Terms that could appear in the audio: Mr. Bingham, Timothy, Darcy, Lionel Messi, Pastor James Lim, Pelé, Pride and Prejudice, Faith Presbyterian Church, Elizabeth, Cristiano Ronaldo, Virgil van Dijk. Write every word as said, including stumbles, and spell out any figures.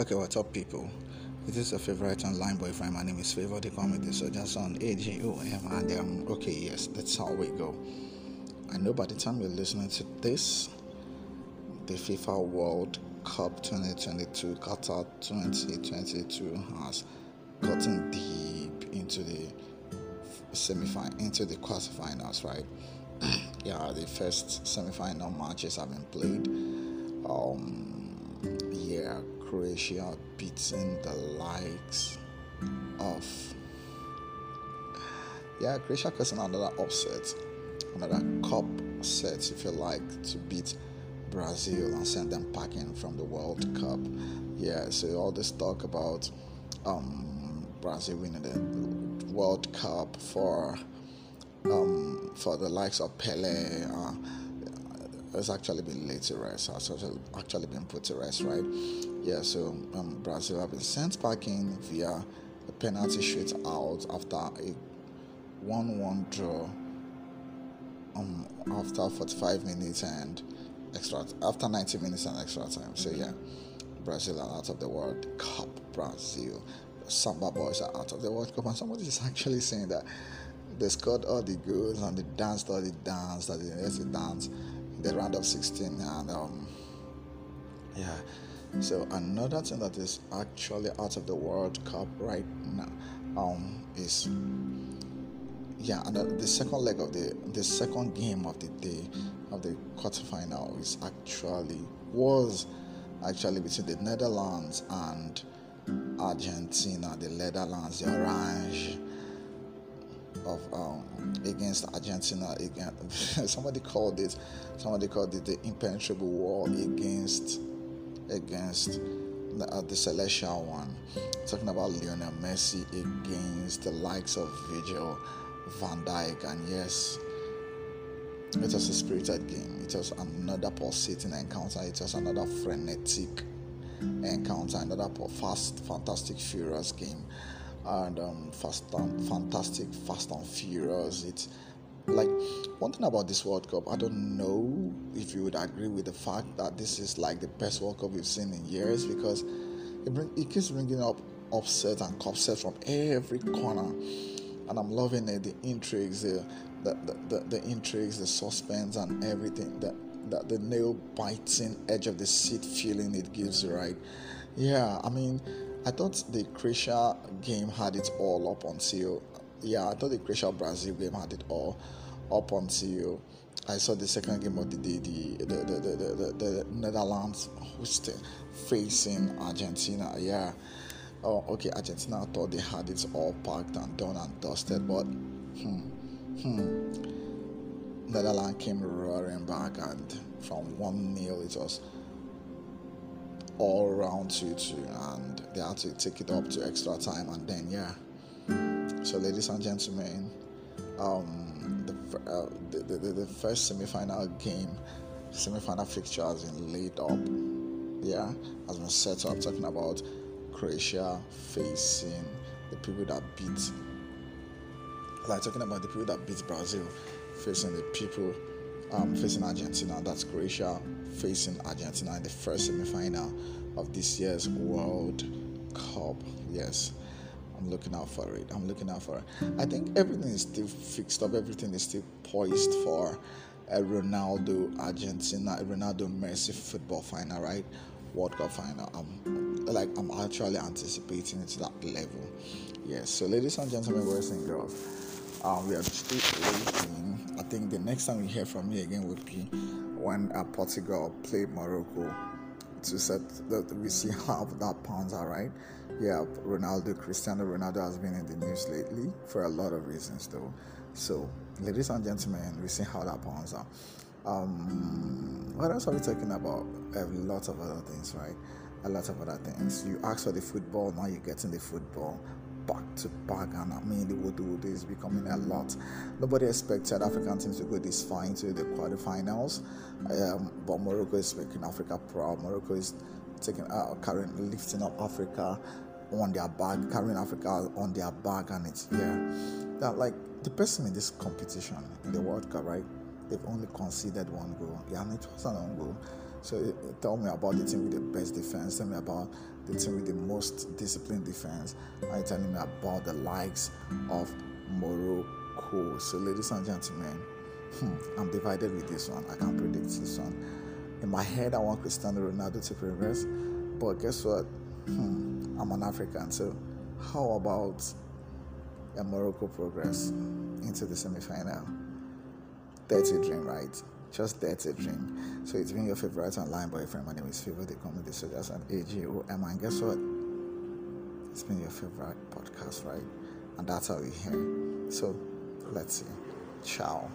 Okay, what's up, people? This is your favorite online boyfriend. My name is Favor. They call me the Soldier Son, A G O M, and um, okay, yes, that's how we go. I know by the time you're listening to this, the FIFA World Cup twenty twenty-two, Qatar twenty twenty-two has gotten deep into the semi-final, into the quarterfinals, right? Yeah, the first semi-final matches have been played. Um, yeah. Croatia beating the likes of yeah Croatia causing another upset, another cup set if you like, to beat Brazil and send them packing from the World Cup. Yeah, so all this talk about um Brazil winning the World Cup for um for the likes of Pelé uh, has actually been laid to rest, has actually been put to rest, right? Yeah, so um, Brazil have been sent packing via a penalty shootout after a one-one draw um, after forty-five minutes and extra, after ninety minutes and extra time. So yeah, Brazil are out of the World Cup. Brazil, the Samba boys are out of the World Cup, and somebody is actually saying that they scored all the goals and they danced all the dance, that they danced the dance. The round of sixteen, and um, yeah, so another thing that is actually out of the World Cup right now, um, is yeah, and the, the second leg of the the second game of the day of the quarterfinal is actually was actually between the Netherlands and Argentina. The Netherlands, the orange. Of um against Argentina again, somebody called it somebody called it the impenetrable wall against against the, uh, the celestial one. Talking about Lionel Messi against the likes of Virgil van Dijk, and yes, it was a spirited game. It was another pulsating encounter. It was another frenetic encounter. Another fast, fantastic, furious game. And um, fast and fantastic, fast and furious. It's like one thing about this World Cup. I don't know if you would agree with the fact that this is like the best World Cup we've seen in years, because it, bring, it keeps bringing up upsets and cupsets from every corner, and I'm loving it. The intrigues, the the the, the, the intrigues, the suspense, and everything. That the, the nail biting edge of the seat feeling it gives you, right? Yeah, I mean. I thought the Croatia game had it all up until, yeah, I thought the Croatia Brazil game had it all up until I saw the second game of the day, the the the the, the, the, the Netherlands hosting facing Argentina. Yeah, oh okay, Argentina, I thought they had it all packed and done and dusted, but hmm, hmm, Netherlands came roaring back, and from one nil it was all round two two, and they had to take it up to extra time. And then yeah, so ladies and gentlemen, um the uh, the, the, the first semi-final game semi-final fixture has been laid up. Yeah, has been set up. Talking about Croatia facing the people that beat like talking about the people that beat Brazil facing the people Um, facing Argentina. That's Croatia facing Argentina in the first semi-final of this year's World Cup. Yes, I'm looking out for it. I'm looking out for it. I think everything is still fixed up. Everything is still poised for a Ronaldo Argentina, a Ronaldo Messi football final, right? World Cup final. I'm like I'm actually anticipating it to that level. Yes. So, ladies and gentlemen, boys and girls, um, we are still waiting. I think the next time you hear from me again would be when uh, Portugal play Morocco to set that we see how that pans out, right? Yeah, Ronaldo, Cristiano Ronaldo has been in the news lately for a lot of reasons, though. So, ladies and gentlemen, we see how that pans out. Um, what else are we talking about? A lot of other things, right? A lot of other things. You asked for the football, now you're getting the football. Back to back, and I mean, the Wodu is becoming a lot. Nobody expected African teams to go this far into the quarterfinals, um, but Morocco is making Africa proud. Morocco is taking, uh, carrying, lifting up Africa on their back, carrying Africa on their back, and it's yeah. That like the person in this competition in the World Cup, right? They've only conceded one goal, yeah, and it was an own goal. So tell me about the team with the best defense. Tell me about the team with the most disciplined defense. Are you telling me about the likes of Morocco? So ladies and gentlemen, hmm, I'm divided with this one. I can't predict this one. In my head, I want Cristiano Ronaldo to progress, but guess what? Hmm, I'm an African, so how about a Morocco progress into the semi-final? That's your dream, right? Just that's a dream. So it's been your favorite online boyfriend. My name is Favor. They call me the Soldiers and A G O M. And guess what? It's been your favorite podcast, right? And that's how we hear. So let's see. Ciao.